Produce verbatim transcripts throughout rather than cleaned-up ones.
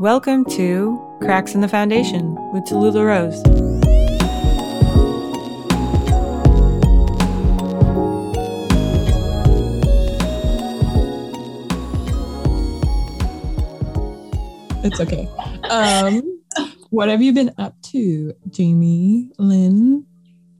Welcome to Cracks in the Foundation with Talula Rose. It's okay. Um, what have you been up to, Jaime, Lynn?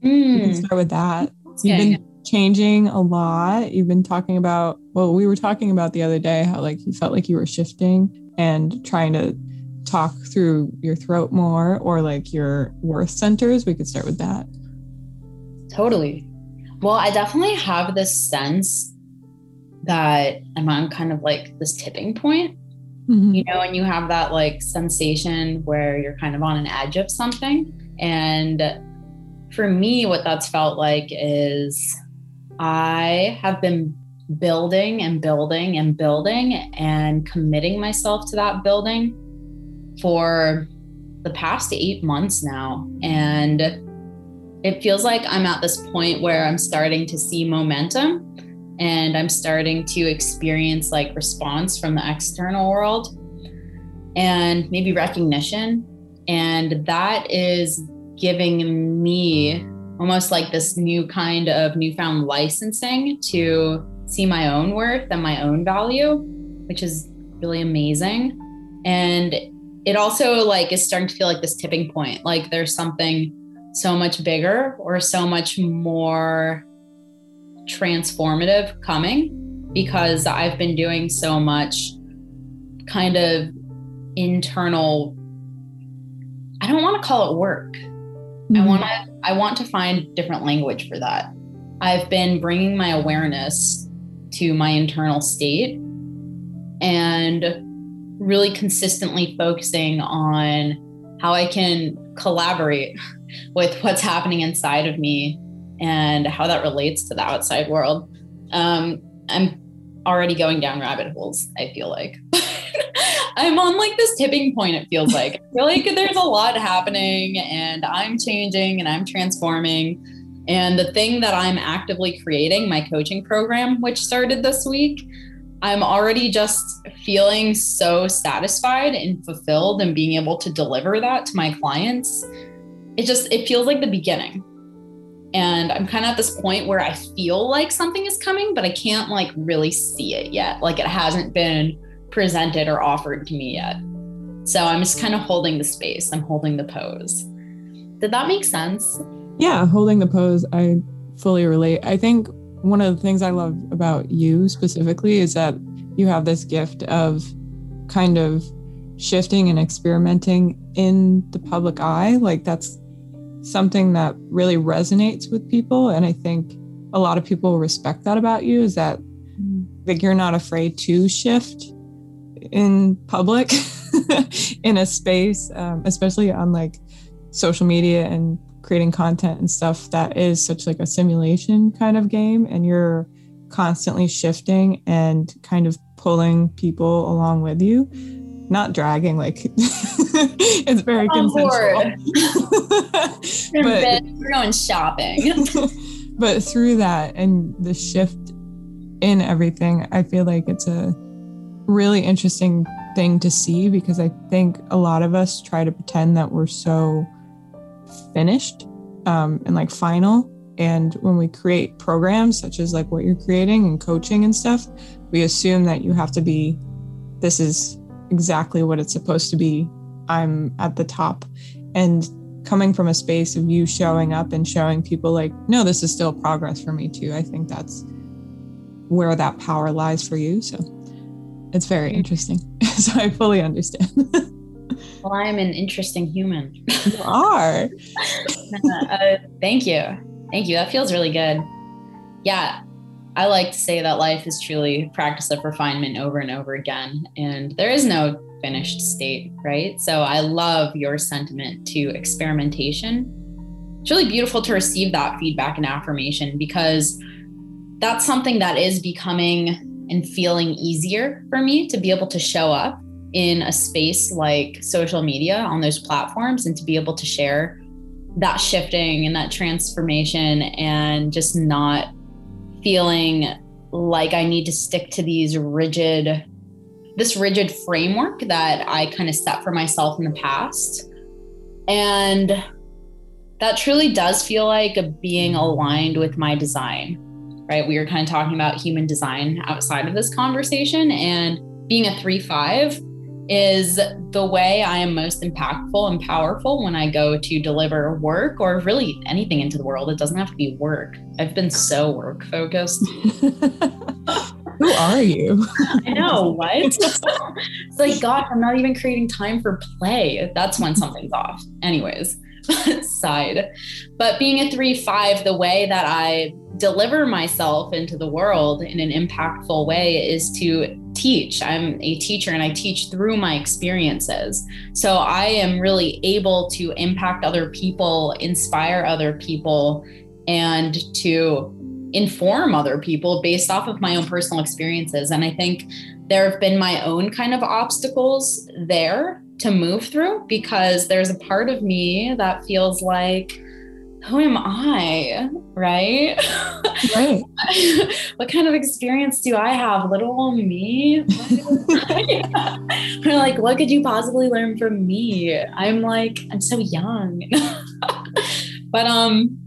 Mm. We can start with that. You've yeah, been yeah. changing a lot. You've been talking about, well, we were talking about the other day how like you felt like you were shifting and trying to talk through your throat more or like your worth centers. We could start with that. Totally. Well, I definitely have this sense that I'm on kind of like this tipping point, mm-hmm. you know, and you have that like sensation where you're kind of on an edge of something. And for me, what that's felt like is I have been building and building and building and committing myself to that building for the past eight months now. And it feels like I'm at this point where I'm starting to see momentum and I'm starting to experience like response from the external world and maybe recognition. And that is giving me almost like this new kind of newfound licensing to see my own worth and my own value, which is really amazing. And it also like is starting to feel like this tipping point, like there's something so much bigger or so much more transformative coming, because I've been doing so much kind of internal, I don't want to call it work. Mm-hmm. I want to, I want to find different language for that. I've been bringing my awareness to my internal state and really consistently focusing on how I can collaborate with what's happening inside of me and how that relates to the outside world. Um, I'm already going down rabbit holes, I feel like. I'm on like this tipping point, it feels like. I feel like there's a lot happening and I'm changing and I'm transforming. And the thing that I'm actively creating, my coaching program, which started this week, I'm already just feeling so satisfied and fulfilled and being able to deliver that to my clients. It just, it feels like the beginning. And I'm kind of at this point where I feel like something is coming, but I can't like really see it yet. Like it hasn't been presented or offered to me yet. So I'm just kind of holding the space. I'm holding the pose. Did that make sense? Yeah. Holding the pose. I fully relate. I think one of the things I love about you specifically is that you have this gift of kind of shifting and experimenting in the public eye. Like that's something that really resonates with people. And I think a lot of people respect that about you, is that like you're not afraid to shift in public in a space, um, especially on like social media and creating content and stuff that is such like a simulation kind of game, and you're constantly shifting and kind of pulling people along with you, not dragging, like it's very I'm consensual. But we're going shopping. But through that and the shift in everything, I feel like it's a really interesting thing to see, because I think a lot of us try to pretend that we're so finished um, and like final. And when we create programs such as like what you're creating and coaching and stuff, we assume that you have to be, this is exactly what it's supposed to be. I'm at the top. And coming from a space of you showing up and showing people like, no, this is still progress for me too. I think that's where that power lies for you. So it's very interesting. So I fully understand. Well, I'm an interesting human. You are. uh, thank you. Thank you. That feels really good. Yeah. I like to say that life is truly a practice of refinement over and over again. And there is no finished state, right? So I love your sentiment to experimentation. It's really beautiful to receive that feedback and affirmation, because that's something that is becoming and feeling easier for me to be able to show up in a space like social media, on those platforms, and to be able to share that shifting and that transformation, and just not feeling like I need to stick to these rigid this rigid framework that I kind of set for myself in the past. And that truly does feel like a being aligned with my design, right? We were kind of talking about human design outside of this conversation, and being a three five is the way I am most impactful and powerful when I go to deliver work or really anything into the world. It doesn't have to be work. I've been so work focused. Who are you? I know, what? It's like, God, I'm not even creating time for play. That's when something's off. Anyways, side. But being a three five, the way that I deliver myself into the world in an impactful way is to teach. I'm a teacher and I teach through my experiences. So I am really able to impact other people, inspire other people, and to inform other people based off of my own personal experiences. And I think there have been my own kind of obstacles there to move through, because there's a part of me that feels like, who am I, right? Right. What kind of experience do I have? Little old me? Yeah. Or like, what could you possibly learn from me? I'm like, I'm so young. But um,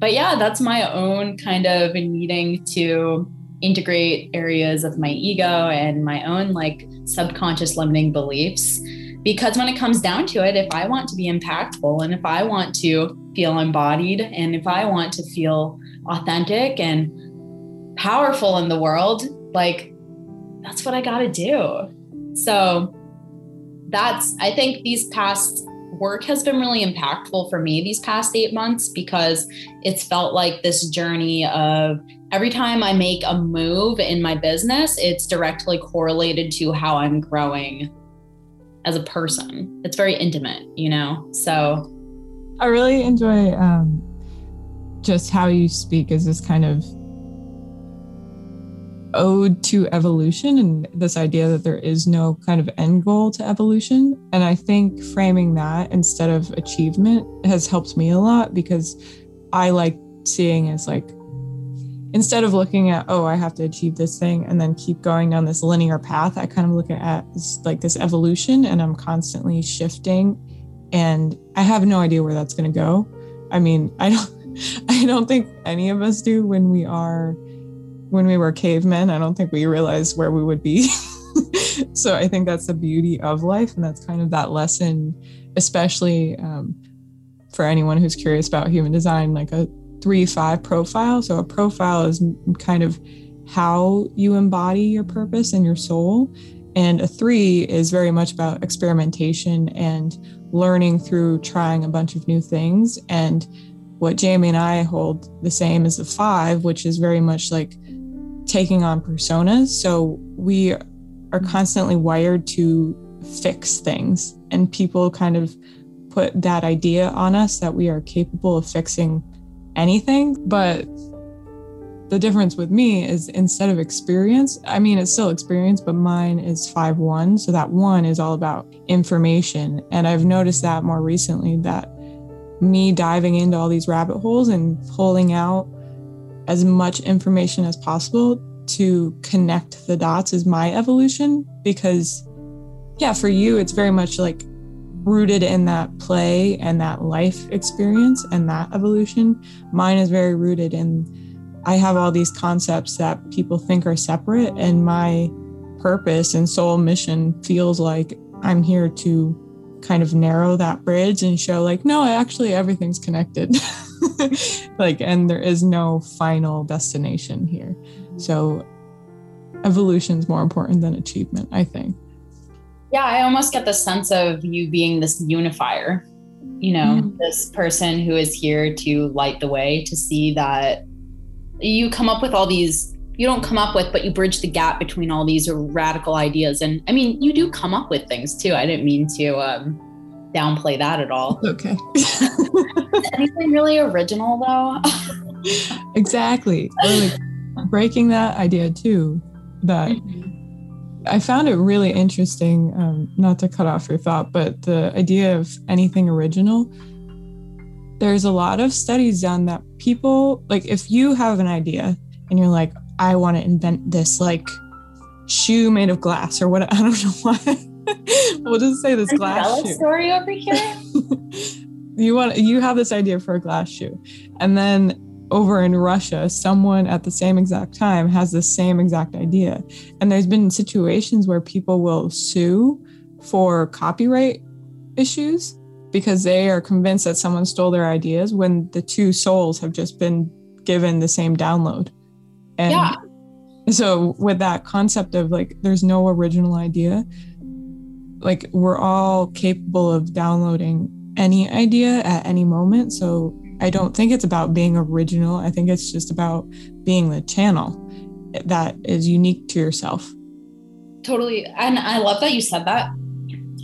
but yeah, that's my own kind of needing to integrate areas of my ego and my own like subconscious limiting beliefs. Because when it comes down to it, if I want to be impactful and if I want to feel embodied and if I want to feel authentic and powerful in the world, like that's what I got to do. So that's, I think these past work has been really impactful for me these past eight months because it's felt like this journey of every time I make a move in my business, it's directly correlated to how I'm growing as a person. It's very intimate, you know? So I really enjoy um, just how you speak as this kind of ode to evolution and this idea that there is no kind of end goal to evolution. And I think framing that instead of achievement has helped me a lot, because I like seeing as like, instead of looking at, oh, I have to achieve this thing and then keep going down this linear path, I kind of look at this, like this evolution, and I'm constantly shifting and I have no idea where that's going to go. I mean, I don't, I don't think any of us do. When we are, when we were cavemen, I don't think we realized where we would be. So I think that's the beauty of life. And that's kind of that lesson, especially um, for anyone who's curious about human design, like a three five profile. So a profile is kind of how you embody your purpose and your soul. And a three is very much about experimentation and learning through trying a bunch of new things. And what Jaime and I hold the same is the five, which is very much like taking on personas. So we are constantly wired to fix things, and people kind of put that idea on us that we are capable of fixing anything. But the difference with me is, instead of experience, I mean, it's still experience, but mine is five one. So that one is all about information. And I've noticed that more recently, that me diving into all these rabbit holes and pulling out as much information as possible to connect the dots is my evolution. Because yeah, for you, it's very much like rooted in that play and that life experience and that evolution. Mine is very rooted in, I have all these concepts that people think are separate, and my purpose and soul mission feels like I'm here to kind of narrow that bridge and show like, no, actually everything's connected. Like, and there is no final destination here. So evolution is more important than achievement, I think. Yeah, I almost get the sense of you being this unifier, you know, mm-hmm. this person who is here to light the way, to see that you come up with all these, you don't come up with, but you bridge the gap between all these radical ideas. And I mean, you do come up with things too. I didn't mean to um, downplay that at all. Okay. Is anything really original though? Exactly. Really breaking that idea too, that mm-hmm. I found it really interesting, um, not to cut off your thought, but the idea of anything original. There's a lot of studies done that people, like if you have an idea and you're like, I want to invent this like shoe made of glass or what. I don't know why. We'll just say this glass shoe story over here. You want you have this idea for a glass shoe, and then over in Russia, someone at the same exact time has the same exact idea. And there's been situations where people will sue for copyright issues because they are convinced that someone stole their ideas when the two souls have just been given the same download. And yeah. So with that concept of like, there's no original idea, like we're all capable of downloading any idea at any moment. So I don't think it's about being original. I think it's just about being the channel that is unique to yourself. Totally. And I love that you said that.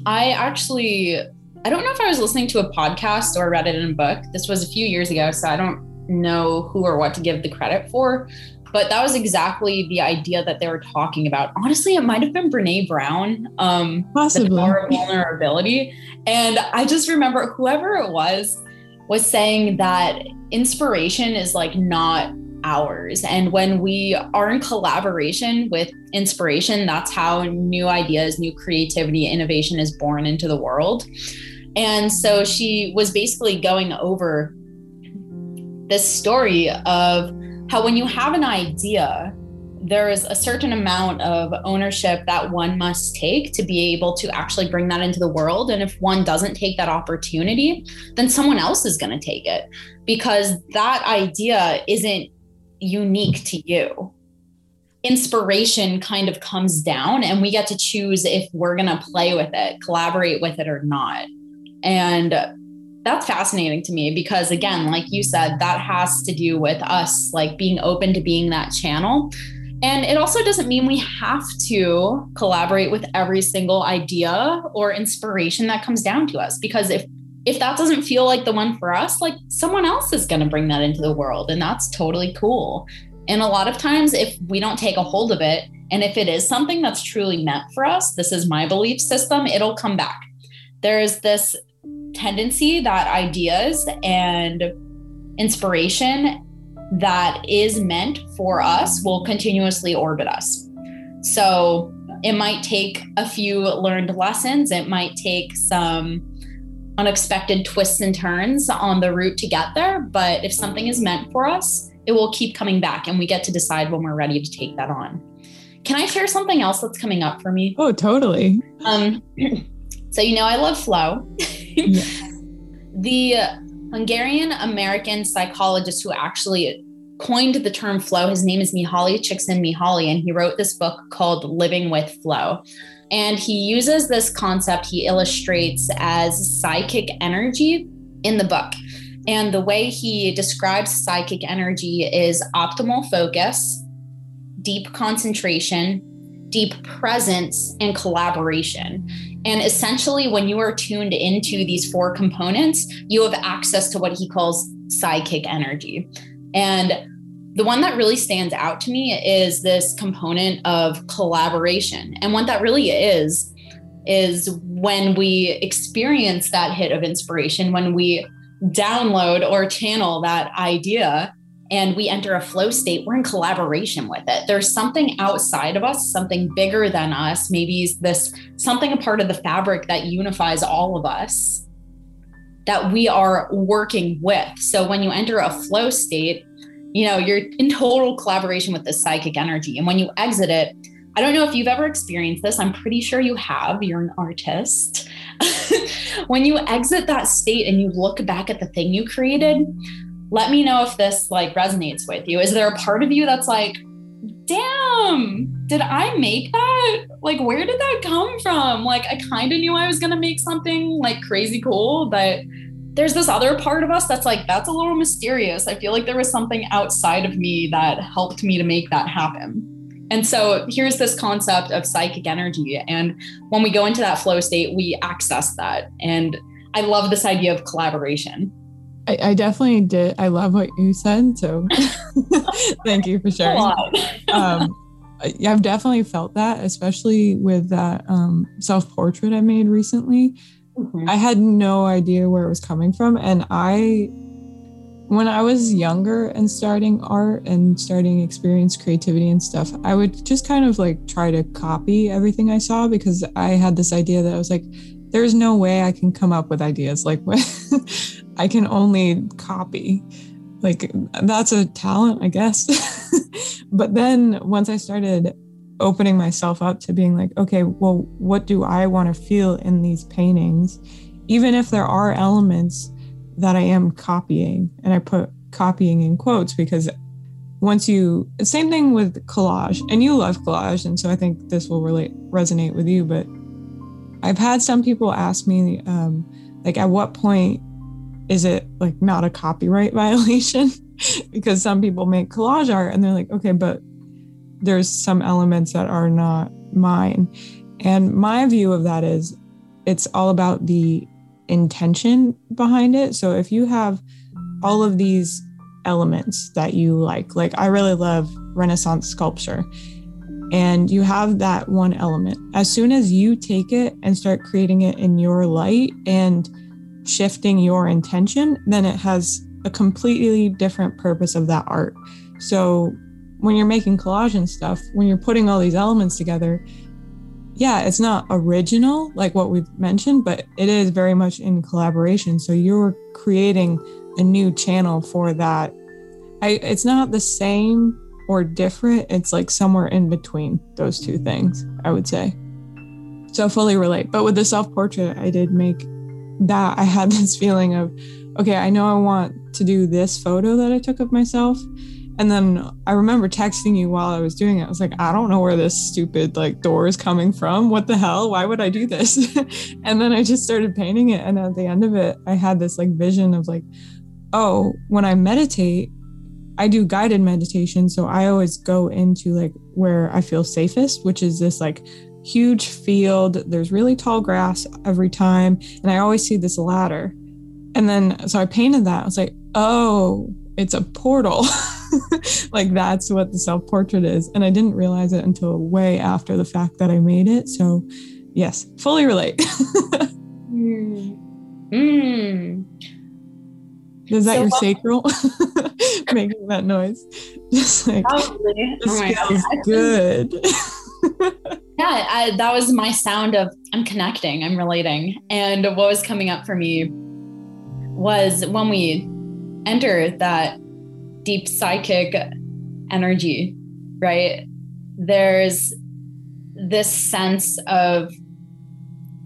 I actually, I don't know if I was listening to a podcast or read it in a book. This was a few years ago, so I don't know who or what to give the credit for, but that was exactly the idea that they were talking about. Honestly, it might've been Brene Brown, um, Possibly. The power of vulnerability. And I just remember whoever it was, was saying that inspiration is like not ours. And when we are in collaboration with inspiration, that's how new ideas, new creativity, innovation is born into the world. And so she was basically going over this story of how when you have an idea, there is a certain amount of ownership that one must take to be able to actually bring that into the world. And if one doesn't take that opportunity, then someone else is going to take it because that idea isn't unique to you. Inspiration kind of comes down and we get to choose if we're going to play with it, collaborate with it or not. And that's fascinating to me because, again, like you said, that has to do with us, like being open to being that channel. And it also doesn't mean we have to collaborate with every single idea or inspiration that comes down to us, because if, if that doesn't feel like the one for us, like someone else is going to bring that into the world. And that's totally cool. And a lot of times if we don't take a hold of it, and if it is something that's truly meant for us, this is my belief system, it'll come back. There is this tendency that ideas and inspiration that is meant for us will continuously orbit us. So it might take a few learned lessons. It might take some unexpected twists and turns on the route to get there. But if something is meant for us, it will keep coming back and we get to decide when we're ready to take that on. Can I share something else that's coming up for me? Oh, totally. Um, so, you know, I love flow. Yes. The Hungarian American psychologist who actually coined the term flow, his name is Mihaly Csikszentmihalyi, and he wrote this book called Living with Flow. And he uses this concept he illustrates as psychic energy in the book. And the way he describes psychic energy is optimal focus, deep concentration, deep presence, and collaboration. And essentially, when you are tuned into these four components, you have access to what he calls psychic energy. And the one that really stands out to me is this component of collaboration. And what that really is, is when we experience that hit of inspiration, when we download or channel that idea, and we enter a flow state, we're in collaboration with it. There's something outside of us, something bigger than us, maybe this something a part of the fabric that unifies all of us that we are working with. So when you enter a flow state, you know, you're in total collaboration with this psychic energy. And when you exit it, I don't know if you've ever experienced this. I'm pretty sure you have. You're an artist. When you exit that state and you look back at the thing you created, let me know if this like resonates with you. Is there a part of you that's like, damn, did I make that? Like, where did that come from? Like, I kind of knew I was going to make something like crazy cool, but there's this other part of us that's like, that's a little mysterious. I feel like there was something outside of me that helped me to make that happen. And so here's this concept of psychic energy. And when we go into that flow state, we access that. And I love this idea of collaboration. I, I definitely did. I love what you said. So thank you for sharing. um, I've definitely felt that, especially with that um, self-portrait I made recently. Mm-hmm. I had no idea where it was coming from. And I When I was younger and starting art and starting experience creativity and stuff, I would just kind of like try to copy everything I saw, because I had this idea that I was like, there's no way I can come up with ideas. Like, what? I can only copy. Like, that's a talent, I guess. But then once I started opening myself up to being like, okay, well, what do I want to feel in these paintings? Even if there are elements that I am copying, and I put copying in quotes, because once you, same thing with collage, and you love collage, and so I think this will relate, resonate with you, but I've had some people ask me, um, like, at what point is it like not a copyright violation? Because some people make collage art and they're like, okay, but there's some elements that are not mine. And my view of that is it's all about the intention behind it. So if you have all of these elements that you like, like I really love Renaissance sculpture, and you have that one element, as soon as you take it and start creating it in your light and shifting your intention, then it has a completely different purpose of that art. So when you're making collage and stuff, when you're putting all these elements together, yeah, it's not original, like what we've mentioned, but it is very much in collaboration. So you're creating a new channel for that. I, it's not the same or different. It's like somewhere in between those two things, I would say. So fully relate. But with the self-portrait, I did make that. I had this feeling of, okay, I know I want to do this photo that I took of myself. And then I remember texting you while I was doing it. I was like, I don't know where this stupid like door is coming from. What the hell? Why would I do this? And then I just started painting it. And at the end of it, I had this like vision of like, oh, when I meditate, I do guided meditation. So I always go into like where I feel safest, which is this like huge field. There's really tall grass every time. And I always see this ladder. And then, so I painted that. I was like, oh, it's a portal. Like, that's what the self-portrait is. And I didn't realize it until way after the fact that I made it. So yes, fully relate. mm. Mm. Is that so, your sacral making that noise? Just like, probably. This feels oh good. Yeah, I, that was my sound of I'm connecting, I'm relating. And what was coming up for me was when we enter that deep psychic energy, right? There's this sense of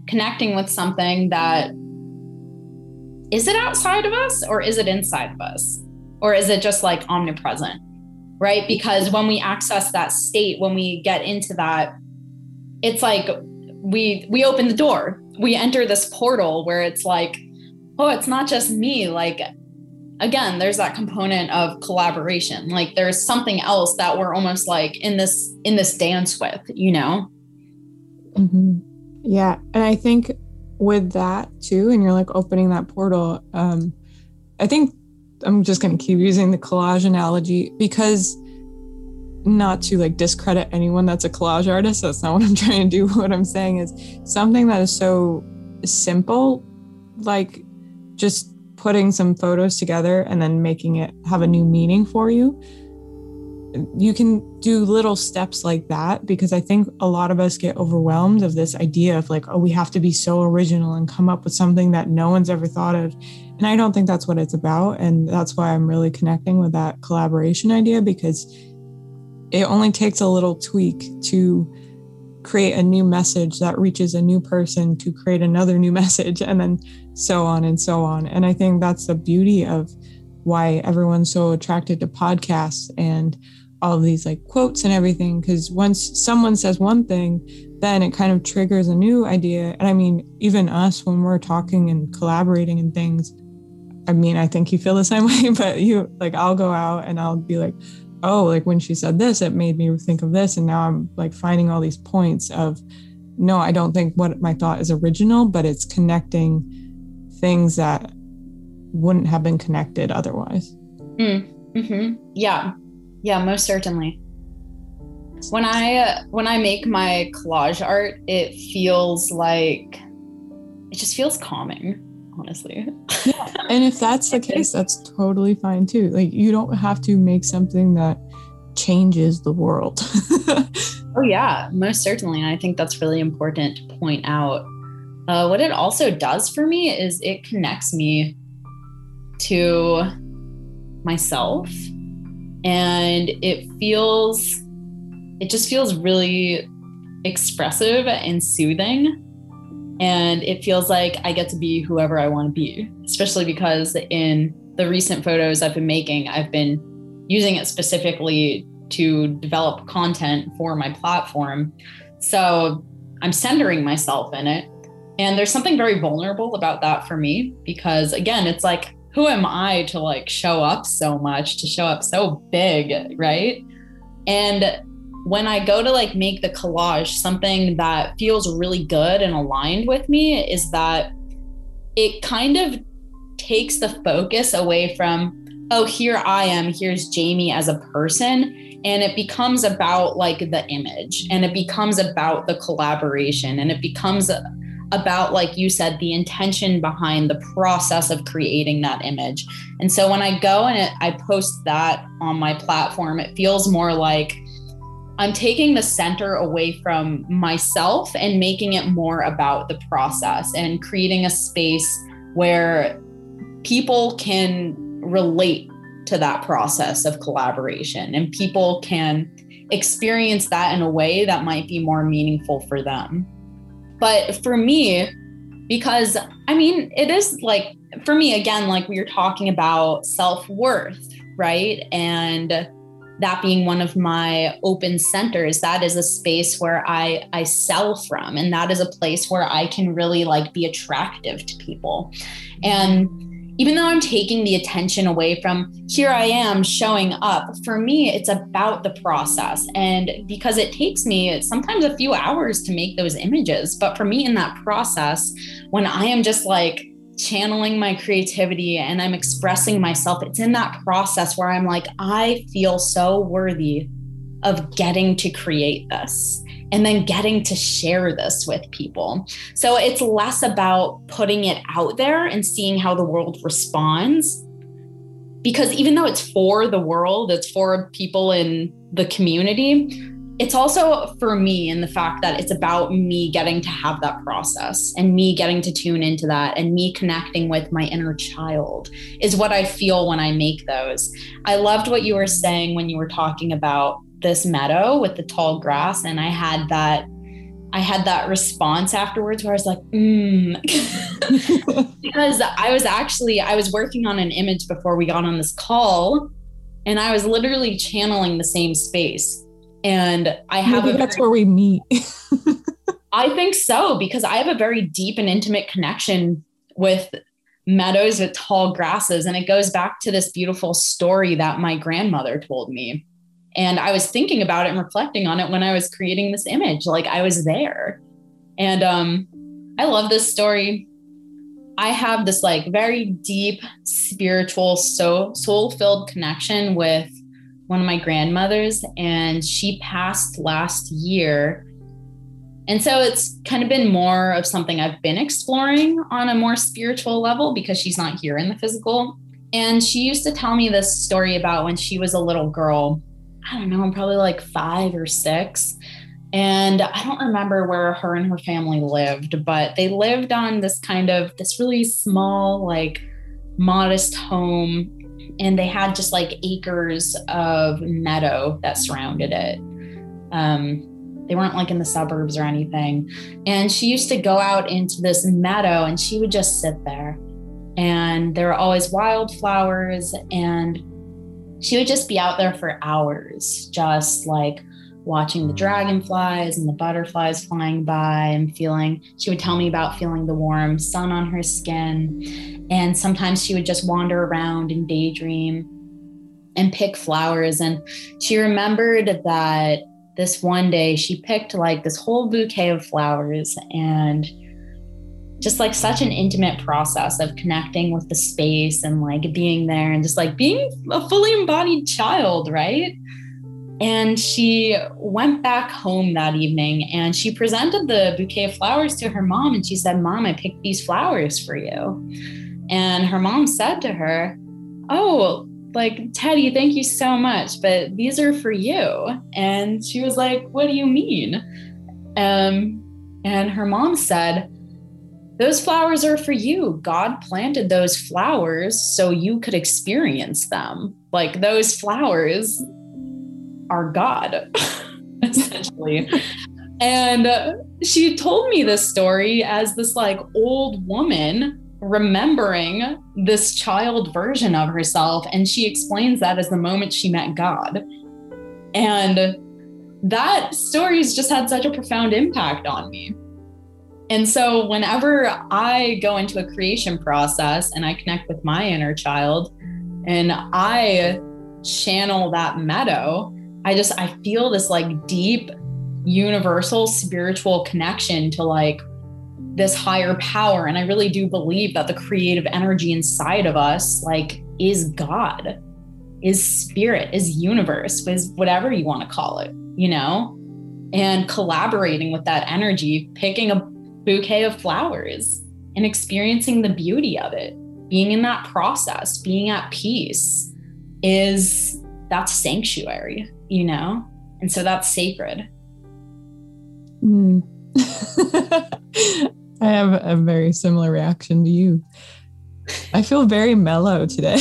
connecting with something that, is it outside of us or is it inside of us? Or is it just like omnipresent, right? Because when we access that state, when we get into that, it's like we we open the door, we enter this portal where it's like, oh, it's not just me. Like, again, there's that component of collaboration. Like, there's something else that we're almost like in this, in this dance with, you know? Mm-hmm. Yeah. And I think with that too, and you're like opening that portal. Um, I think I'm just going to keep using the collage analogy, because not to like discredit anyone that's a collage artist. That's not what I'm trying to do. What I'm saying is something that is so simple, like just putting some photos together and then making it have a new meaning for you. You can do little steps like that, because I think a lot of us get overwhelmed of this idea of like, oh, we have to be so original and come up with something that no one's ever thought of. And I don't think that's what it's about. And that's why I'm really connecting with that collaboration idea, because it only takes a little tweak to create a new message that reaches a new person to create another new message, and then so on and so on. And I think that's the beauty of why everyone's so attracted to podcasts and all of these like quotes and everything, because once someone says one thing, then it kind of triggers a new idea. And I mean, even us, when we're talking and collaborating and things, I mean, I think you feel the same way, but you like, I'll go out and I'll be like, oh, like when she said this, it made me think of this. And now I'm like finding all these points of, no, I don't think what my thought is original, but it's connecting things that wouldn't have been connected otherwise. Mm, mm-hmm. Yeah. Yeah, most certainly. When I, when I make my collage art, it feels like, it just feels calming, honestly. Yeah. And if that's the case, that's totally fine too. Like, you don't have to make something that changes the world. Oh yeah, most certainly. And I think that's really important to point out. Uh, what it also does for me is it connects me to myself, and it feels, it just feels really expressive and soothing. And it feels like I get to be whoever I want to be, especially because in the recent photos I've been making, I've been using it specifically to develop content for my platform. So I'm centering myself in it. And there's something very vulnerable about that for me, because again, it's like, who am I to like show up so much, to show up so big, right? And when I go to like make the collage, something that feels really good and aligned with me is that it kind of takes the focus away from, oh, here I am, here's Jaime as a person. And it becomes about like the image, and it becomes about the collaboration, and it becomes about, like you said, the intention behind the process of creating that image. And so when I go and I post that on my platform, it feels more like I'm taking the center away from myself and making it more about the process, and creating a space where people can relate to that process of collaboration, and people can experience that in a way that might be more meaningful for them. But for me, because I mean, it is like, for me, again, like we were talking about self-worth, right? And that being one of my open centers, that is a space where I, I sell from. And that is a place where I can really like be attractive to people. And even though I'm taking the attention away from here I am showing up, for me, it's about the process. And because it takes me sometimes a few hours to make those images. But for me in that process, when I am just like channeling my creativity and I'm expressing myself, it's in that process where I'm like, I feel so worthy of getting to create this and then getting to share this with people. So it's less about putting it out there and seeing how the world responds, because even though it's for the world, it's for people in the community, it's also for me in the fact that it's about me getting to have that process and me getting to tune into that and me connecting with my inner child is what I feel when I make those. I loved what you were saying when you were talking about this meadow with the tall grass. And I had that, I had that response afterwards where I was like, mm, because I was actually, I was working on an image before we got on this call, and I was literally channeling the same space. And I have Maybe a that's very, where we meet. I think so, because I have a very deep and intimate connection with meadows with tall grasses. And it goes back to this beautiful story that my grandmother told me. And I was thinking about it and reflecting on it when I was creating this image, like I was there. And um, I love this story. I have this like very deep, spiritual, so soul-filled connection with one of my grandmothers, and she passed last year. And so it's kind of been more of something I've been exploring on a more spiritual level, because she's not here in the physical. And she used to tell me this story about when she was a little girl. I don't know, I'm probably like five or six. And I don't remember where her and her family lived, but they lived on this kind of this really small, like modest home. And they had just like acres of meadow that surrounded it. Um, they weren't like in the suburbs or anything. And she used to go out into this meadow and she would just sit there. And there were always wildflowers, and she would just be out there for hours, just like watching the dragonflies and the butterflies flying by, and feeling, she would tell me about feeling the warm sun on her skin. And sometimes she would just wander around and daydream and pick flowers. And she remembered that this one day she picked like this whole bouquet of flowers, and just like such an intimate process of connecting with the space and like being there and just like being a fully embodied child, right? And she went back home that evening and she presented the bouquet of flowers to her mom. And she said, "Mom, I picked these flowers for you." And her mom said to her, "Oh, like, Teddy, thank you so much, but these are for you." And she was like, "What do you mean?" Um, and her mom said, "Those flowers are for you. God planted those flowers so you could experience them. Like, those flowers are God," essentially. And uh, she told me this story as this like old woman remembering this child version of herself. And she explains that as the moment she met God. And that story's just had such a profound impact on me. And so whenever I go into a creation process and I connect with my inner child and I channel that meadow, I just, I feel this like deep universal spiritual connection to like this higher power. And I really do believe that the creative energy inside of us, like, is God, is spirit, is universe, is whatever you want to call it, you know, and collaborating with that energy, picking a bouquet of flowers and experiencing the beauty of it, being in that process, being at peace is that's sanctuary, you know? And so that's sacred. Mm. I have a very similar reaction to you. I feel very mellow today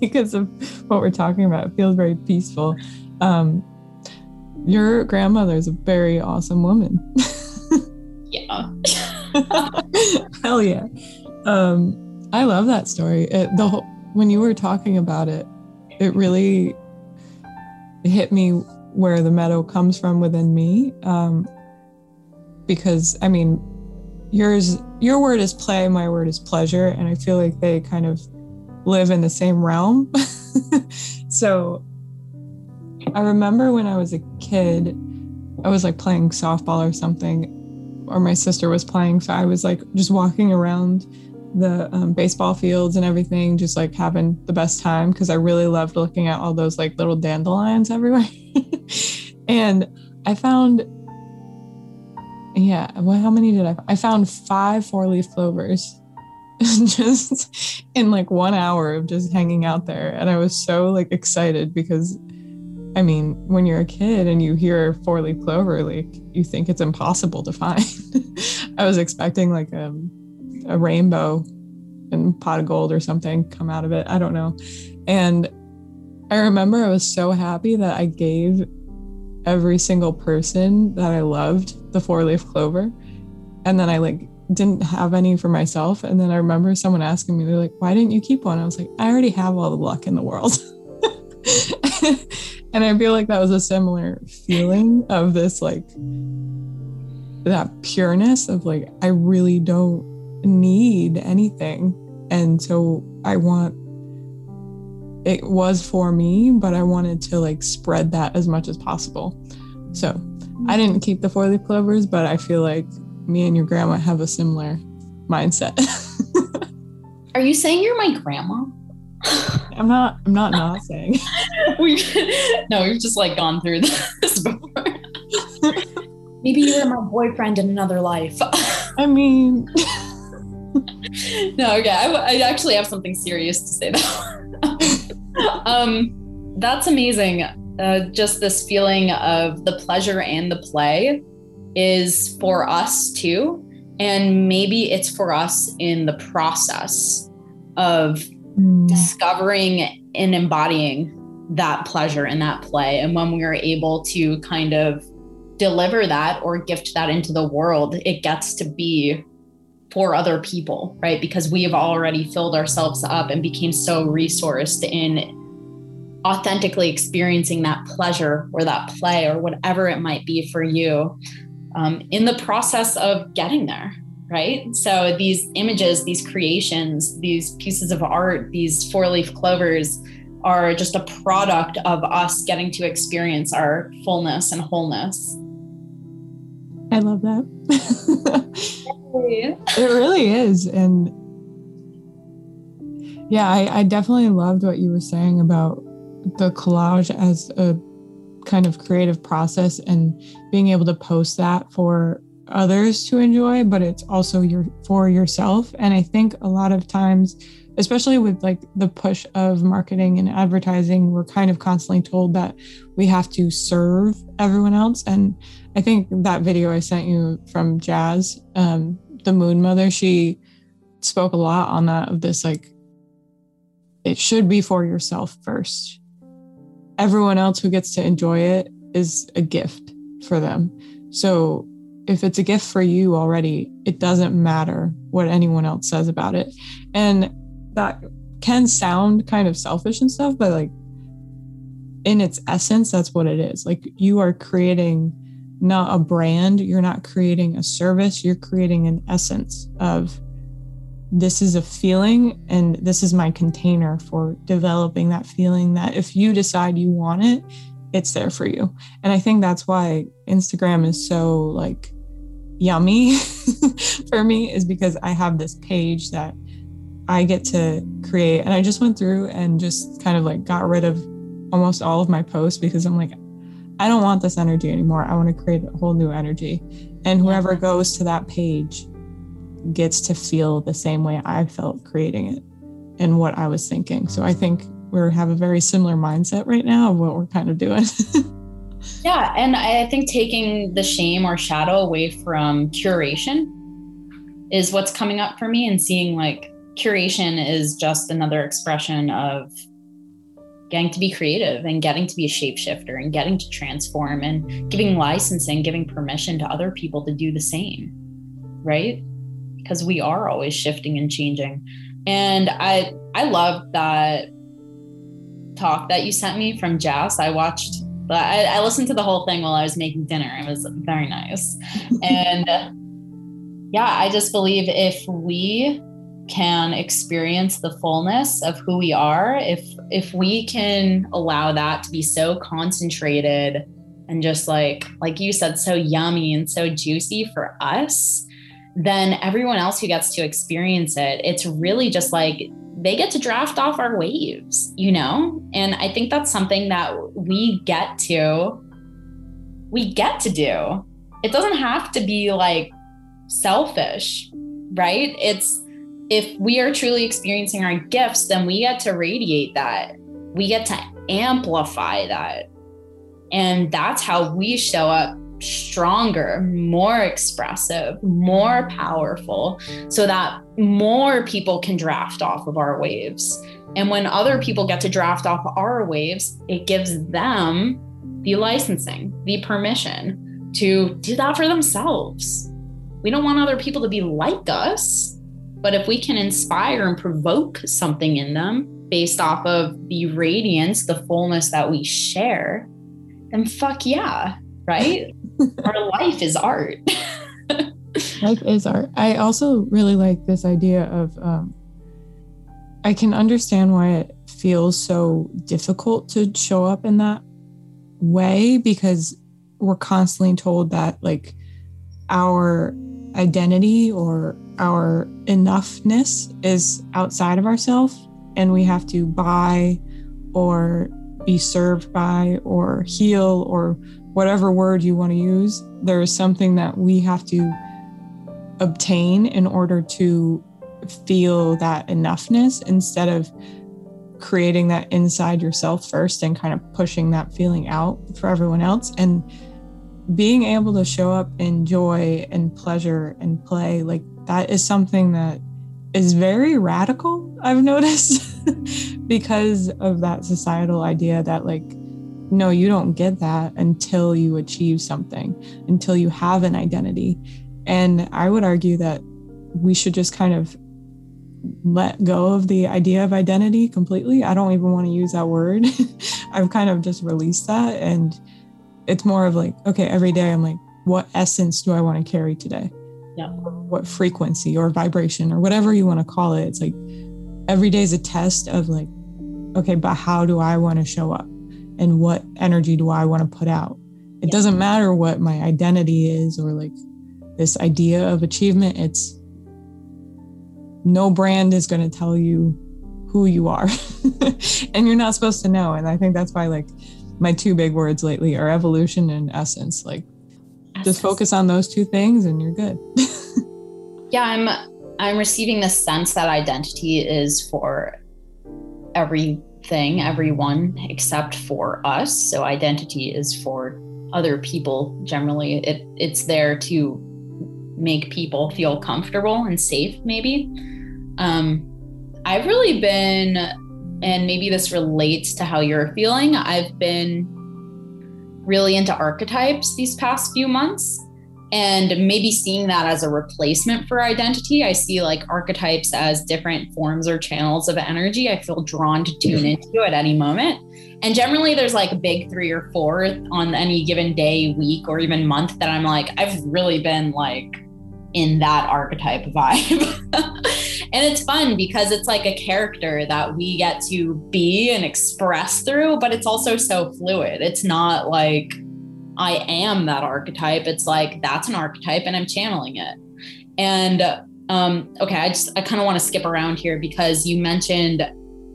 because of what we're talking about. It feels very peaceful. Um, your grandmother is a very awesome woman. Yeah. Hell yeah. Um, I love that story. It, the whole, when you were talking about it, it really hit me where the meadow comes from within me. Um, because I mean, yours, your word is play, my word is pleasure. And I feel like they kind of live in the same realm. So I remember when I was a kid, I was like playing softball or something, or my sister was playing. So I was like just walking around the um, baseball fields and everything, just like having the best time because I really loved looking at all those like little dandelions everywhere. And I found, yeah, well, how many did I? I found five four-leaf clovers just in like one hour of just hanging out there. And I was so like excited because, I mean, when you're a kid and you hear four-leaf clover, like you think it's impossible to find. I was expecting like a a rainbow and pot of gold or something come out of it. I don't know. And I remember I was so happy that I gave every single person that I loved the four-leaf clover. And then I like didn't have any for myself. And then I remember someone asking me, they're like, "Why didn't you keep one?" I was like, "I already have all the luck in the world." And I feel like that was a similar feeling of this, like that pureness of like, I really don't need anything. And so I want, it was for me, but I wanted to like spread that as much as possible. So I didn't keep the four-leaf clovers, but I feel like me and your grandma have a similar mindset. Are you saying you're my grandma? I'm not, I'm not not saying. we, no, we've just like gone through this before. Maybe you were my boyfriend in another life. I mean... No, okay. I, I actually have something serious to say though. um, that's amazing. Uh, just this feeling of the pleasure and the play is for us too. And maybe it's for us in the process of mm. discovering and embodying that pleasure and that play. And when we are able to kind of deliver that or gift that into the world, it gets to be for other people, right? Because we have already filled ourselves up and became so resourced in authentically experiencing that pleasure or that play or whatever it might be for you um, in the process of getting there, right? So these images, these creations, these pieces of art, these four-leaf clovers are just a product of us getting to experience our fullness and wholeness. I love that. It really is. And yeah, I, I definitely loved what you were saying about the collage as a kind of creative process and being able to post that for others to enjoy, but it's also your for yourself. And I think a lot of times, especially with like the push of marketing and advertising, we're kind of constantly told that we have to serve everyone else. And I think that video I sent you from Jazz, um, the Moon Mother, she spoke a lot on that, of this, like, it should be for yourself first. Everyone else who gets to enjoy it is a gift for them. So if it's a gift for you already, it doesn't matter what anyone else says about it. And that can sound kind of selfish and stuff, but like in its essence, that's what it is. Like, you are creating not a brand, you're not creating a service, you're creating an essence of, this is a feeling and this is my container for developing that feeling, that if you decide you want it, it's there for you. And I think that's why Instagram is so like yummy for me, is because I have this page that I get to create. And I just went through and just kind of like got rid of almost all of my posts, because I'm like, I don't want this energy anymore. I want to create a whole new energy. And whoever goes to that page gets to feel the same way I felt creating it and what I was thinking. So I think we have a very similar mindset right now of what we're kind of doing. Yeah. And I think taking the shame or shadow away from curation is what's coming up for me, and seeing like curation is just another expression of getting to be creative and getting to be a shapeshifter and getting to transform and giving license and giving permission to other people to do the same. Right? Because we are always shifting and changing. And I, I love that talk that you sent me from Jess. I watched, but I, I listened to the whole thing while I was making dinner. It was very nice. And uh, yeah, I just believe if we can experience the fullness of who we are, if, if we can allow that to be so concentrated and just like, like you said, so yummy and so juicy for us, then everyone else who gets to experience it, it's really just like, they get to draft off our waves, you know? And I think that's something that we get to, we get to do. It doesn't have to be like selfish, right? It's, if we are truly experiencing our gifts, then we get to radiate that. We get to amplify that. And that's how we show up stronger, more expressive, more powerful, so that more people can draft off of our waves. And when other people get to draft off our waves, it gives them the licensing, the permission to do that for themselves. We don't want other people to be like us, but if we can inspire and provoke something in them based off of the radiance, the fullness that we share, then fuck yeah, right? Our life is art. Life is art. I also really like this idea of, um, I can understand why it feels so difficult to show up in that way, because we're constantly told that like our identity or our enoughness is outside of ourselves, and we have to buy or be served by or heal or whatever word you want to use. There is something that we have to obtain in order to feel that enoughness, instead of creating that inside yourself first and kind of pushing that feeling out for everyone else. And being able to show up in joy and pleasure and play, like, that is something that is very radical, I've noticed, because of that societal idea that like, no, you don't get that until you achieve something, until you have an identity. And I would argue that we should just kind of let go of the idea of identity completely. I don't even want to use that word. I've kind of just released that. And it's more of like, okay, every day I'm like, what essence do I want to carry today? Yeah. Or what frequency or vibration or whatever you want to call it. It's like every day is a test of like, okay, but how do I want to show up? And what energy do I want to put out? It yeah. doesn't matter what my identity is or like this idea of achievement. It's, no brand is going to tell you who you are and you're not supposed to know. And I think that's why like my two big words lately are evolution and essence. Like essence. Just focus on those two things and you're good. Yeah, I'm I'm receiving the sense that identity is for everything, everyone except for us. So identity is for other people generally. It it's there to make people feel comfortable and safe, maybe. Um, I've really been, and maybe this relates to how you're feeling, I've been really into archetypes these past few months, and maybe seeing that as a replacement for identity. I see like archetypes as different forms or channels of energy I feel drawn to tune into at any moment. And generally there's like a big three or four on any given day, week, or even month that I'm like, I've really been like in that archetype vibe. And it's fun because it's like a character that we get to be and express through, but it's also so fluid. It's not like I am that archetype. It's like, that's an archetype and I'm channeling it. And, um, okay. I just, I kind of want to skip around here because you mentioned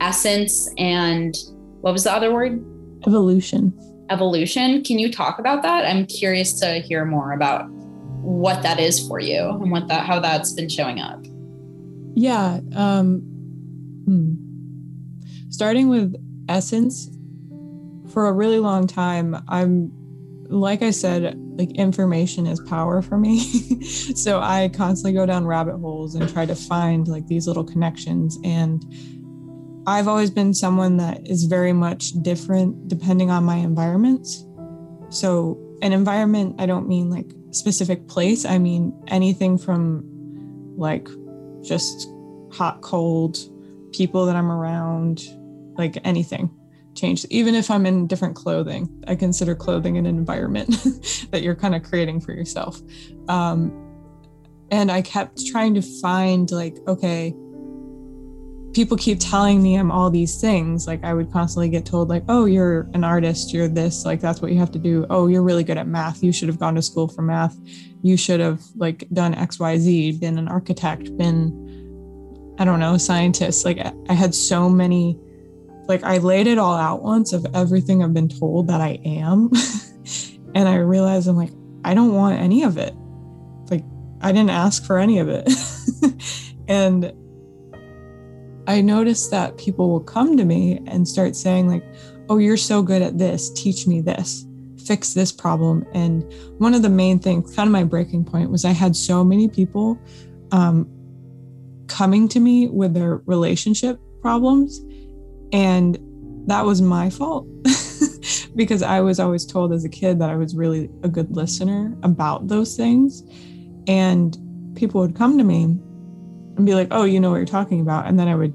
essence and what was the other word? Evolution. Evolution. Can you talk about that? I'm curious to hear more about what that is for you and what that, how that's been showing up. Yeah. Um, hmm. Starting with essence, for a really long time, I'm, like I said, like information is power for me. So I constantly go down rabbit holes and try to find like these little connections. And I've always been someone that is very much different depending on my environments. So an environment, I don't mean like specific place. I mean, anything from like just hot, cold, people that I'm around, like anything. Change. Even if I'm in different clothing, I consider clothing an environment that you're kind of creating for yourself. Um, and I kept trying to find like, okay, people keep telling me I'm all these things. Like I would constantly get told like, oh, you're an artist, you're this, like, that's what you have to do. Oh, you're really good at math. You should have gone to school for math. You should have like done X, Y, Z, been an architect, been, I don't know, a scientist. Like I had so many, like I laid it all out once of everything I've been told that I am. And I realized I'm like, I don't want any of it. Like I didn't ask for any of it. And I noticed that people will come to me and start saying like, oh, you're so good at this. Teach me this, fix this problem. And one of the main things, kind of my breaking point, was I had so many people um, coming to me with their relationship problems. And that was my fault because I was always told as a kid that I was really a good listener about those things. And people would come to me and be like, oh, you know what you're talking about. And then I would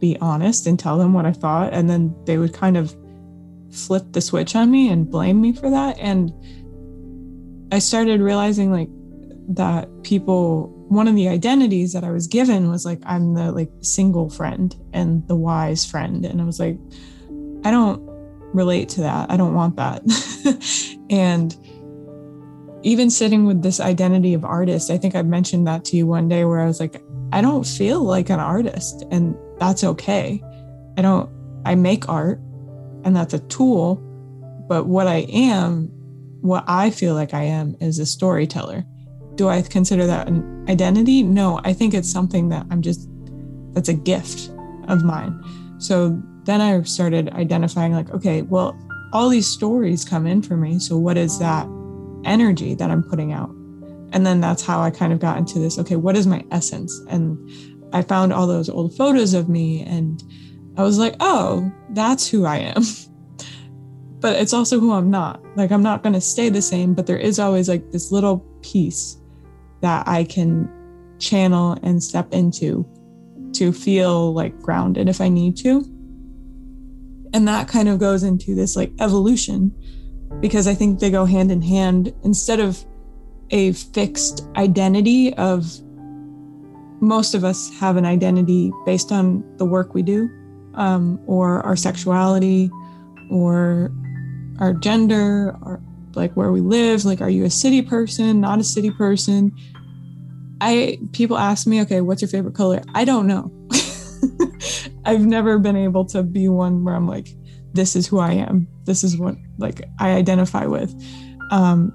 be honest and tell them what I thought. And then they would kind of flip the switch on me and blame me for that. And I started realizing like that people, one of the identities that I was given was like, I'm the like single friend and the wise friend. And I was like, I don't relate to that. I don't want that. And even sitting with this identity of artist, I think I mentioned that to you one day where I was like, I don't feel like an artist and that's okay. I don't, I make art and that's a tool, but what I am, what I feel like I am is a storyteller. Do I consider that an identity? No, I think it's something that I'm just, that's a gift of mine. So then I started identifying like, okay, well, all these stories come in for me. So what is that energy that I'm putting out? And then that's how I kind of got into this. Okay, what is my essence? And I found all those old photos of me and I was like, oh, that's who I am. But it's also who I'm not. Like, I'm not going to stay the same, but there is always like this little piece that I can channel and step into to feel like grounded if I need to. And that kind of goes into this like evolution, because I think they go hand in hand. Instead of a fixed identity of, most of us have an identity based on the work we do, um, or our sexuality or our gender, or like where we live, like, are you a city person, not a city person? I, people ask me, okay, what's your favorite color? I don't know. I've never been able to be one where I'm like, this is who I am. This is what, like, I identify with. Um,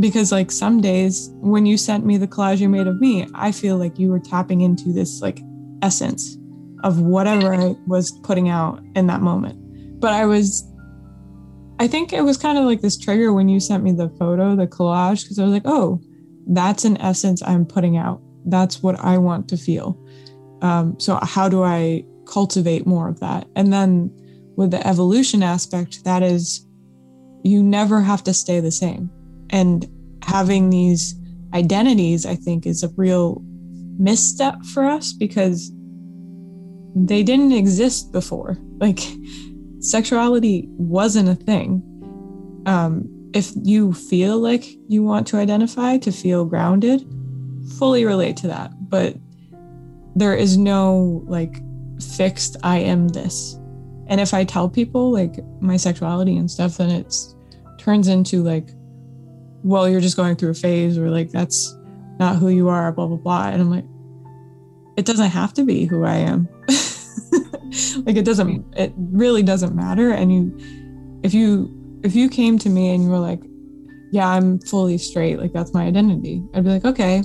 because like some days when you sent me the collage you made of me, I feel like you were tapping into this like essence of whatever I was putting out in that moment. But I was, I think it was kind of like this trigger when you sent me the photo, the collage, because I was like, oh, that's an essence I'm putting out. That's what I want to feel. Um, so how do I cultivate more of that? And then with the evolution aspect, that is, you never have to stay the same. And having these identities, I think, is a real misstep for us because they didn't exist before. Like, sexuality wasn't a thing. Um, if you feel like you want to identify, to feel grounded, fully relate to that. But there is no like fixed, I am this. And if I tell people like my sexuality and stuff, then it's turns into like, well, you're just going through a phase, or like, that's not who you are, blah, blah, blah. And I'm like, it doesn't have to be who I am. Like, it doesn't, it really doesn't matter. And you, if you, if you came to me and you were like, yeah, I'm fully straight, like that's my identity, I'd be like, okay.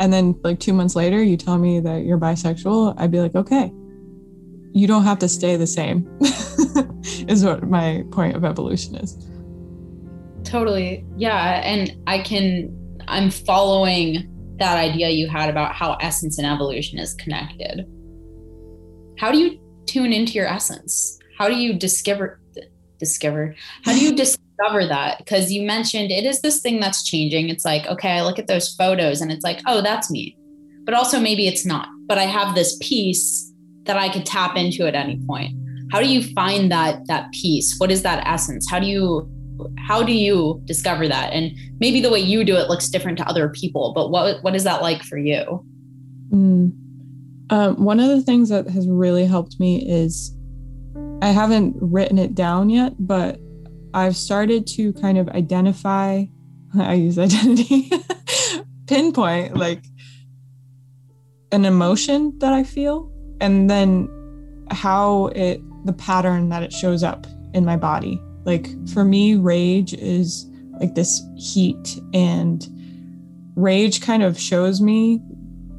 And then like two months later, you tell me that you're bisexual, I'd be like, okay. You don't have to stay the same, is what my point of evolution is. Totally. Yeah. And I can, I'm following that idea you had about how essence and evolution is connected. How do you tune into your essence? How do you discover, discover, how do you discover that? Because you mentioned it is this thing that's changing. It's like, okay, I look at those photos and it's like, oh, that's me. But also maybe it's not, but I have this piece that I could tap into at any point. How do you find that, that piece? What is that essence? How do you, how do you discover that? And maybe the way you do it looks different to other people, but what, what is that like for you? Mm. Um, one of the things that has really helped me is, I haven't written it down yet, but I've started to kind of identify, I use identity, pinpoint like an emotion that I feel, and then how it, the pattern that it shows up in my body. Like for me, rage is like this heat, and rage kind of shows me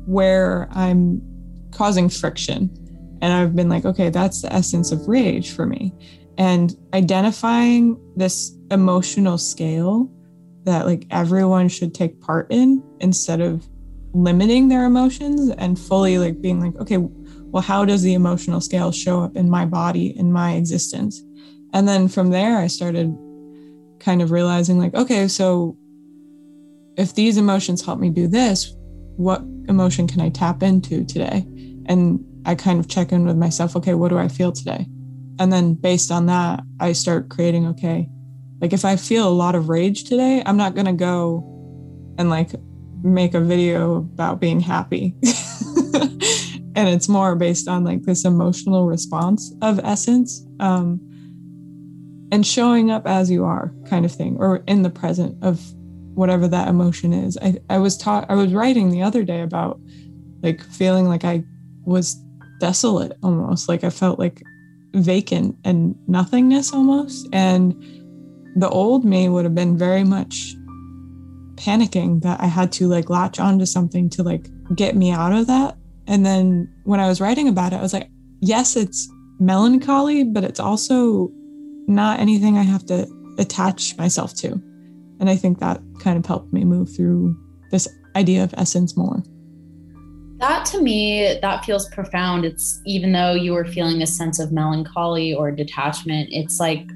where I'm causing friction. And I've been like, okay, that's the essence of rage for me. And identifying this emotional scale that like everyone should take part in, instead of limiting their emotions, and fully like being like, okay, well, how does the emotional scale show up in my body, in my existence? And then from there, I started kind of realizing like, okay, so if these emotions help me do this, what emotion can I tap into today? And I kind of check in with myself, okay, what do I feel today? And then based on that, I start creating, okay, like if I feel a lot of rage today, I'm not going to go and like make a video about being happy. And it's more based on like this emotional response of essence, um, and showing up as you are kind of thing, or in the present of whatever that emotion is. I, I was taught, I was writing the other day about like feeling like I was desolate almost, like I felt like vacant and nothingness almost. And the old me would have been very much panicking that I had to like latch onto something to like get me out of that. And then when I was writing about it, I was like, yes, it's melancholy, but it's also not anything I have to attach myself to. And I think that kind of helped me move through this idea of essence more. That to me, that feels profound. It's even though you were feeling a sense of melancholy or detachment, it's like,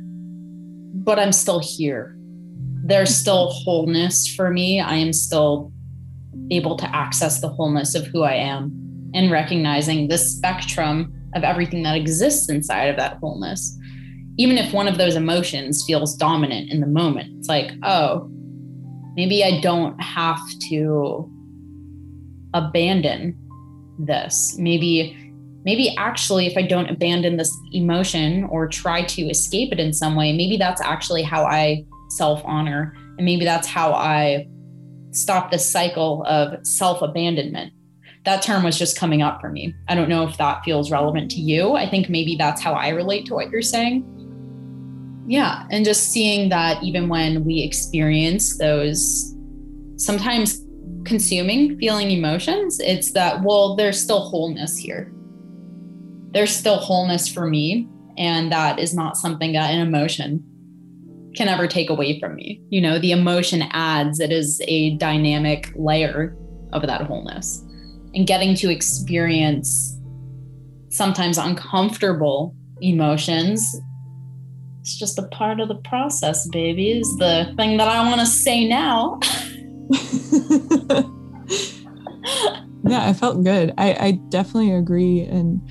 but I'm still here. There's still wholeness for me. I am still able to access the wholeness of who I am, and recognizing the spectrum of everything that exists inside of that wholeness. Even if one of those emotions feels dominant in the moment, it's like, oh, maybe I don't have to abandon this. Maybe, maybe actually, if I don't abandon this emotion or try to escape it in some way, maybe that's actually how I self-honor. And maybe that's how I stop this cycle of self-abandonment. That term was just coming up for me. I don't know if that feels relevant to you. I think maybe that's how I relate to what you're saying. Yeah. And just seeing that even when we experience those sometimes consuming feeling emotions, it's that, well, there's still wholeness here. There's still wholeness for me. And that is not something that an emotion can ever take away from me. You know, the emotion adds, it is a dynamic layer of that wholeness. And getting to experience sometimes uncomfortable emotions, it's just a part of the process, baby, is the thing that I want to say now. Yeah, I felt good. I, I definitely agree. And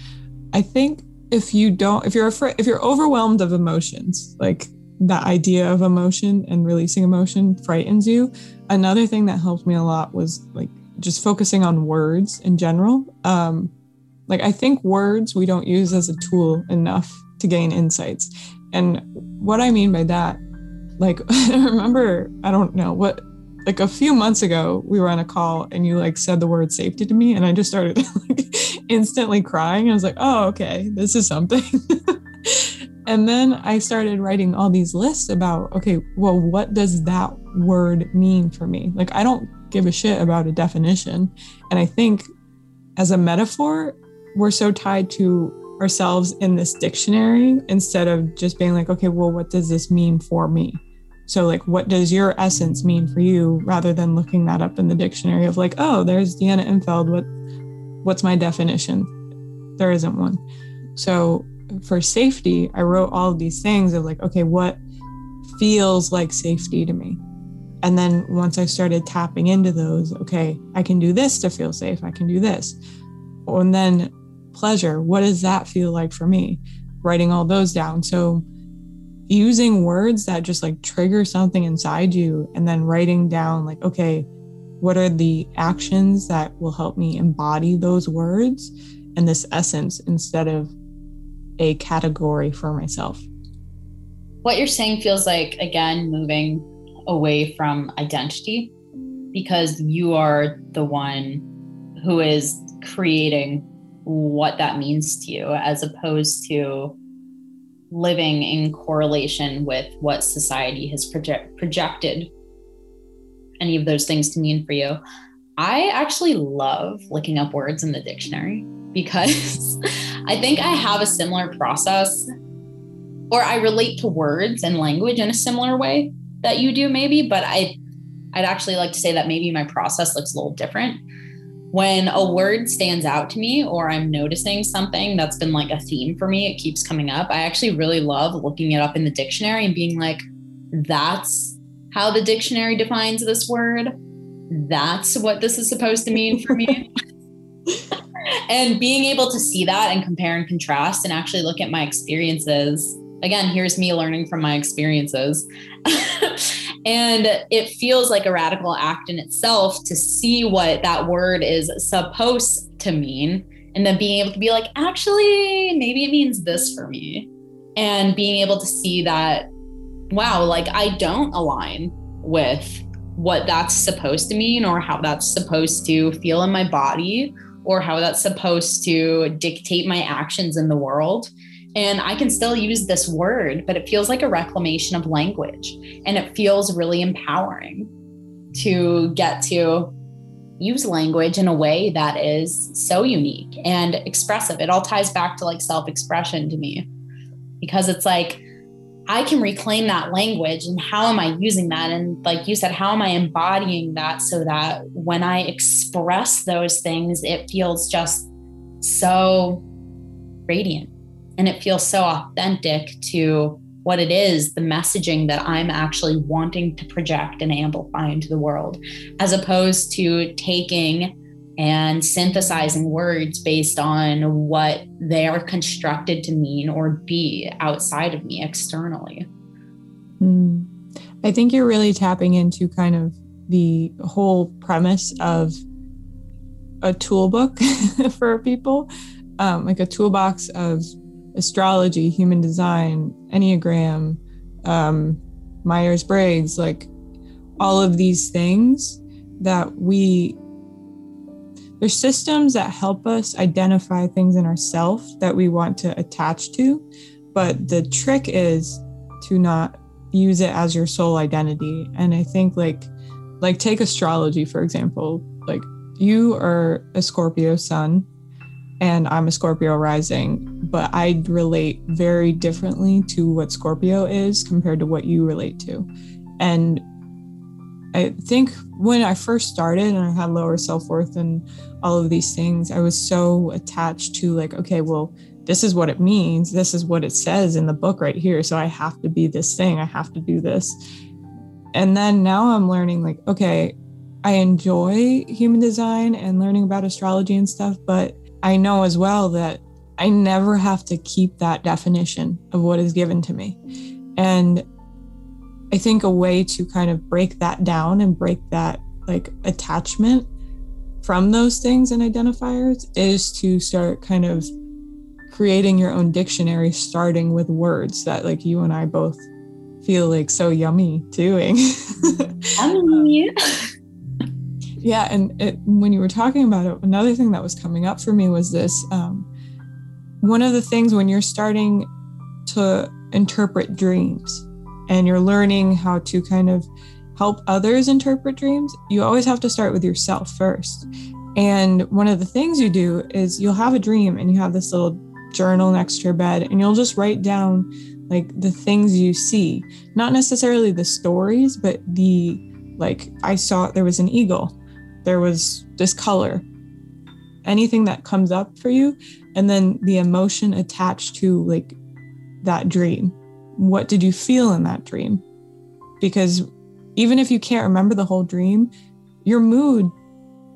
I think if you don't, if you're afraid, if you're overwhelmed of emotions, like that idea of emotion and releasing emotion frightens you. Another thing that helped me a lot was like just focusing on words in general. Um, like I think words we don't use as a tool enough to gain insights. And what I mean by that, like, I remember, I don't know what, like a few months ago, we were on a call and you like said the word safety to me and I just started like instantly crying. I was like, oh, okay, this is something. And then I started writing all these lists about, okay, well, what does that word mean for me? Like, I don't give a shit about a definition. And I think as a metaphor, we're so tied to ourselves in this dictionary instead of just being like, okay, well, what does this mean for me? So like, what does your essence mean for you, rather than looking that up in the dictionary of like, oh, there's Deanna Infeld. What, what's my definition? There isn't one. So for safety, I wrote all of these things of like, okay, what feels like safety to me? And then once I started tapping into those, okay, I can do this to feel safe. I can do this. And then pleasure, what does that feel like for me? Writing all those down. So using words that just like trigger something inside you, and then writing down like, okay, what are the actions that will help me embody those words and this essence instead of a category for myself? What you're saying feels like, again, moving away from identity, because you are the one who is creating what that means to you, as opposed to living in correlation with what society has project- projected any of those things to mean for you. I actually love looking up words in the dictionary, because I think I have a similar process, or I relate to words and language in a similar way that you do maybe, but I, I'd actually like to say that maybe my process looks a little different. When a word stands out to me, or I'm noticing something that's been like a theme for me, it keeps coming up, I actually really love looking it up in the dictionary and being like, that's how the dictionary defines this word. That's what this is supposed to mean for me. And being able to see that and compare and contrast and actually look at my experiences. Again, here's me learning from my experiences. And it feels like a radical act in itself to see what that word is supposed to mean. And then being able to be like, actually, maybe it means this for me. And being able to see that, wow, like I don't align with what that's supposed to mean, or how that's supposed to feel in my body, or how that's supposed to dictate my actions in the world. And I can still use this word, but it feels like a reclamation of language. And it feels really empowering to get to use language in a way that is so unique and expressive. It all ties back to like self-expression to me, because it's like, I can reclaim that language, and how am I using that? And like you said, how am I embodying that so that when I express those things, it feels just so radiant. And it feels so authentic to what it is, the messaging that I'm actually wanting to project and amplify into the world, as opposed to taking and synthesizing words based on what they are constructed to mean or be outside of me externally. Mm. I think you're really tapping into kind of the whole premise of a toolbook for people, um, like a toolbox of astrology, human design, Enneagram, um, Myers-Briggs, like all of these things that we, they're systems that help us identify things in ourselves that we want to attach to. But the trick is to not use it as your sole identity. And I think like like take astrology, for example. Like you are a Scorpio sun and I'm a Scorpio rising, but I relate very differently to what Scorpio is compared to what you relate to. And I think when I first started and I had lower self-worth and all of these things, I was so attached to like, okay, well, this is what it means. This is what it says in the book right here. So I have to be this thing. I have to do this. And then now I'm learning like, okay, I enjoy human design and learning about astrology and stuff, but I know as well that I never have to keep that definition of what is given to me. And I think a way to kind of break that down and break that like attachment from those things and identifiers is to start kind of creating your own dictionary, starting with words that like you and I both feel like so yummy doing. Yummy. um, yeah. And it, when you were talking about it, another thing that was coming up for me was this, um, one of the things when you're starting to interpret dreams and you're learning how to kind of help others interpret dreams, you always have to start with yourself first. And one of the things you do is you'll have a dream and you have this little journal next to your bed and you'll just write down like the things you see, not necessarily the stories, but the like, I saw there was an eagle, there was this color, anything that comes up for you, and then the emotion attached to like that dream. What did you feel in that dream? Because even if you can't remember the whole dream, your mood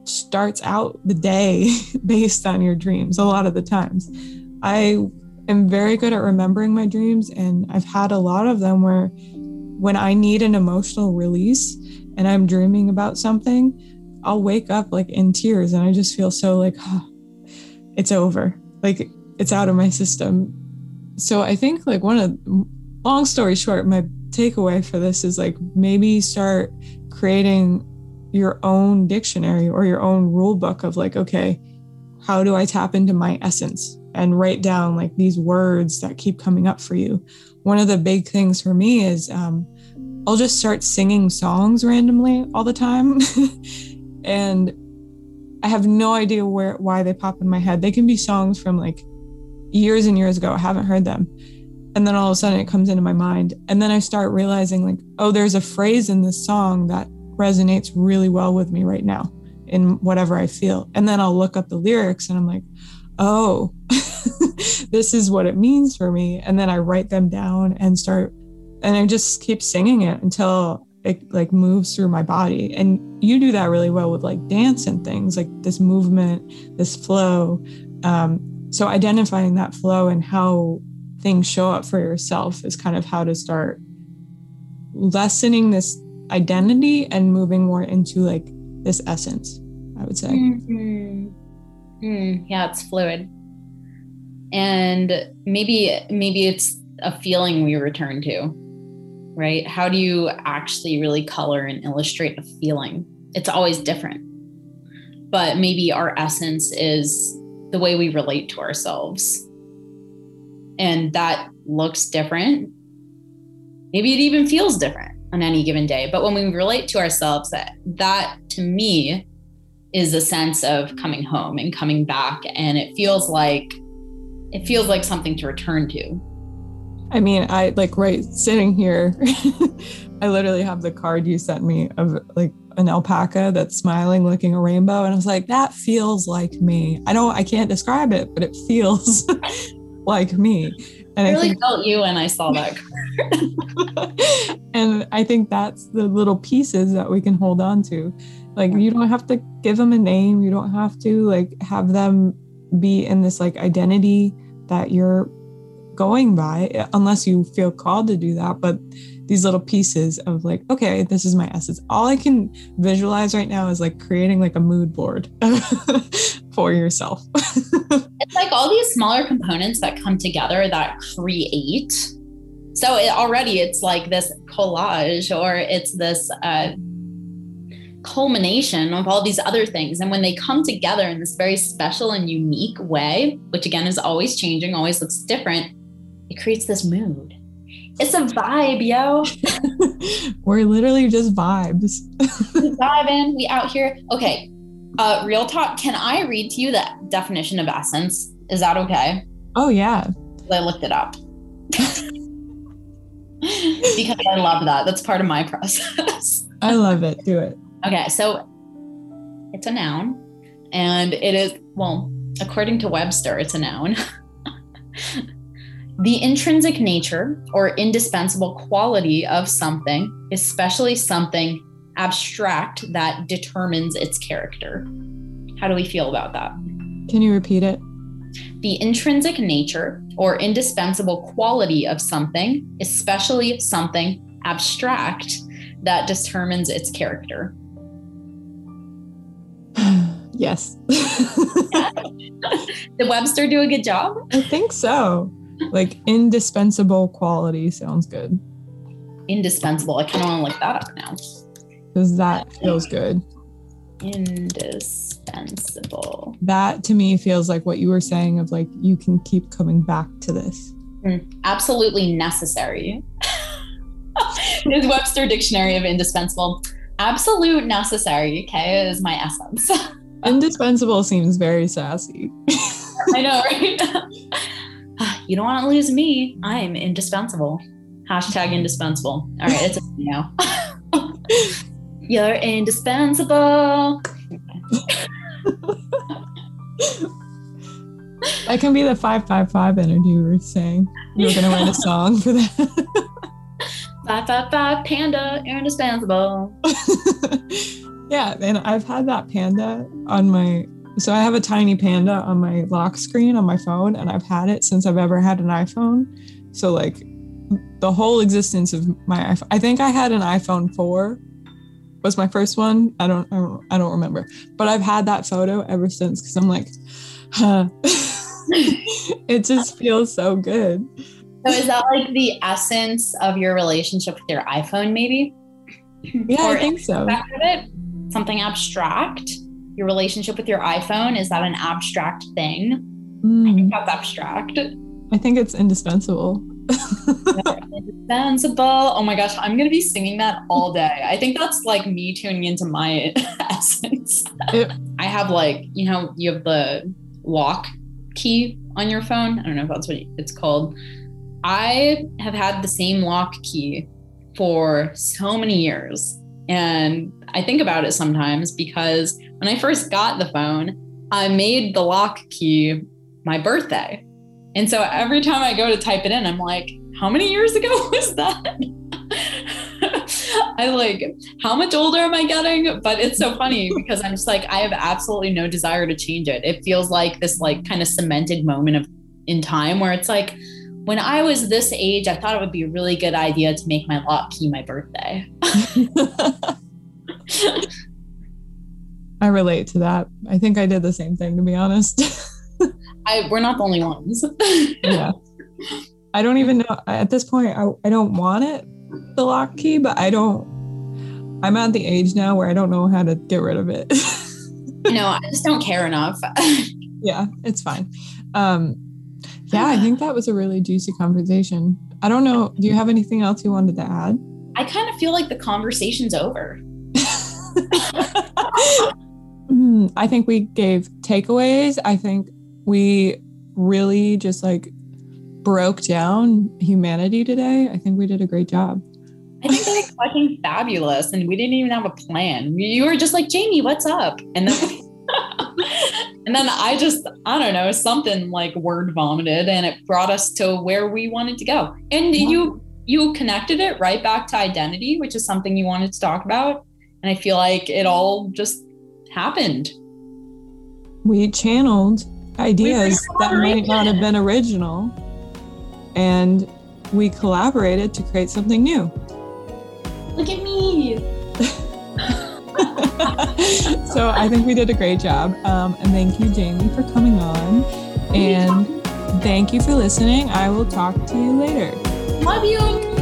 starts out the day based on your dreams a lot of the times. I am very good at remembering my dreams, and I've had a lot of them where when I need an emotional release and I'm dreaming about something, I'll wake up like in tears and I just feel so like, oh, it's over. Like it's out of my system. So I think like one of, long story short, my takeaway for this is like maybe start creating your own dictionary or your own rule book of like, okay, how do I tap into my essence and write down like these words that keep coming up for you? One of the big things for me is um, I'll just start singing songs randomly all the time. And I have no idea where, why they pop in my head. They can be songs from like years and years ago. I haven't heard them. And then all of a sudden it comes into my mind. And then I start realizing like, oh, there's a phrase in this song that resonates really well with me right now in whatever I feel. And then I'll look up the lyrics and I'm like, oh, this is what it means for me. And then I write them down and start, and I just keep singing it until it like moves through my body. And you do that really well with like dance and things, like this movement, this flow. Um, so identifying that flow and how things show up for yourself is kind of how to start lessening this identity and moving more into like this essence, I would say. Mm-hmm. Mm, yeah, it's fluid. And maybe maybe it's a feeling we return to, right? How do you actually really color and illustrate a feeling? It's always different. But maybe our essence is the way we relate to ourselves. And that looks different. Maybe it even feels different on any given day. But when we relate to ourselves, that, that to me is a sense of coming home and coming back. And it feels like, it feels like something to return to. I mean, I like right sitting here, I literally have the card you sent me of like an alpaca that's smiling, looking a rainbow. And I was like, that feels like me. I don't, I can't describe it, but it feels like me. And I really I think, felt you when I saw that card. And I think that's the little pieces that we can hold on to. Like, you don't have to give them a name. You don't have to like have them be in this like identity that you're going by, unless you feel called to do that. But these little pieces of like, okay, this is my essence. All I can visualize right now is like creating like a mood board for yourself. It's like all these smaller components that come together that create. So it already it's like this collage, or it's this uh, culmination of all these other things. And when they come together in this very special and unique way, which again is always changing, always looks different, it creates this mood. It's a vibe, yo. We're literally just vibes. We vibing. We out here. Okay. Uh, real talk. Can I read to you that definition of essence? Is that okay? Oh, yeah. I looked it up. Because I love that. That's part of my process. I love it. Do it. Okay. So it's a noun. And it is, well, according to Webster, it's a noun. The intrinsic nature or indispensable quality of something, especially something abstract, that determines its character. How do we feel about that? Can you repeat it? The intrinsic nature or indispensable quality of something, especially something abstract, that determines its character. Yes. Did Webster do a good job? I think so. Like, indispensable quality sounds good. Indispensable. I kind of want to look that up now. Because that feels good. Indispensable. That to me feels like what you were saying of like, you can keep coming back to this. Mm, absolutely necessary. Is Webster Dictionary of Indispensable. Absolute necessary, okay, is my essence. Indispensable seems very sassy. I know, right? You don't want to lose me. I'm indispensable. Hashtag indispensable. All right, it's a now. You're indispensable. That can be the five five five energy we were saying. We were going to write a song for that. five five five panda, you're indispensable. Yeah, and I've had that panda on my... So I have a tiny panda on my lock screen on my phone, and I've had it since I've ever had an iPhone. So like the whole existence of my iPhone, I think I had an iPhone four was my first one. I don't, I don't, I don't remember, but I've had that photo ever since. Cause I'm like, huh. It just feels so good. So is that like the essence of your relationship with your iPhone maybe? Yeah, or I think so. It, something abstract. Your relationship with your iPhone, is that an abstract thing? Mm. I think that's abstract. I think it's indispensable. Indispensable. Oh my gosh, I'm going to be singing that all day. I think that's like me tuning into my essence. It, I have like, you know, you have the lock key on your phone. I don't know if that's what it's called. I have had the same lock key for so many years. And I think about it sometimes because when I first got the phone, I made the lock key my birthday. And so every time I go to type it in, I'm like, how many years ago was that? I like, how much older am I getting? But it's so funny because I'm just like, I have absolutely no desire to change it. It feels like this like kind of cemented moment of in time where it's like, when I was this age, I thought it would be a really good idea to make my lock key my birthday. I relate to that. I think I did the same thing, to be honest. I, we're not the only ones. Yeah. I don't even know. At this point, I, I don't want it, the lock key, but I don't. I'm at the age now where I don't know how to get rid of it. No, I just don't care enough. Yeah, it's fine. Um, Yeah, I think that was a really juicy conversation. I don't know. Do you have anything else you wanted to add? I kind of feel like the conversation's over. mm, I think we gave takeaways. I think we really just like broke down humanity today. I think we did a great job. I think that was fucking fabulous. And we didn't even have a plan. You were just like, Jaime, what's up? And then... And then I just, I don't know, something like word vomited, and it brought us to where we wanted to go. And yeah. you you connected it right back to identity, which is something you wanted to talk about. And I feel like it all just happened. We channeled ideas we that might not have been original, and we collaborated to create something new. Look at me. So I think we did a great job. Um, and thank you, Jaime, for coming on. And thank you for listening. I will talk to you later. Love you.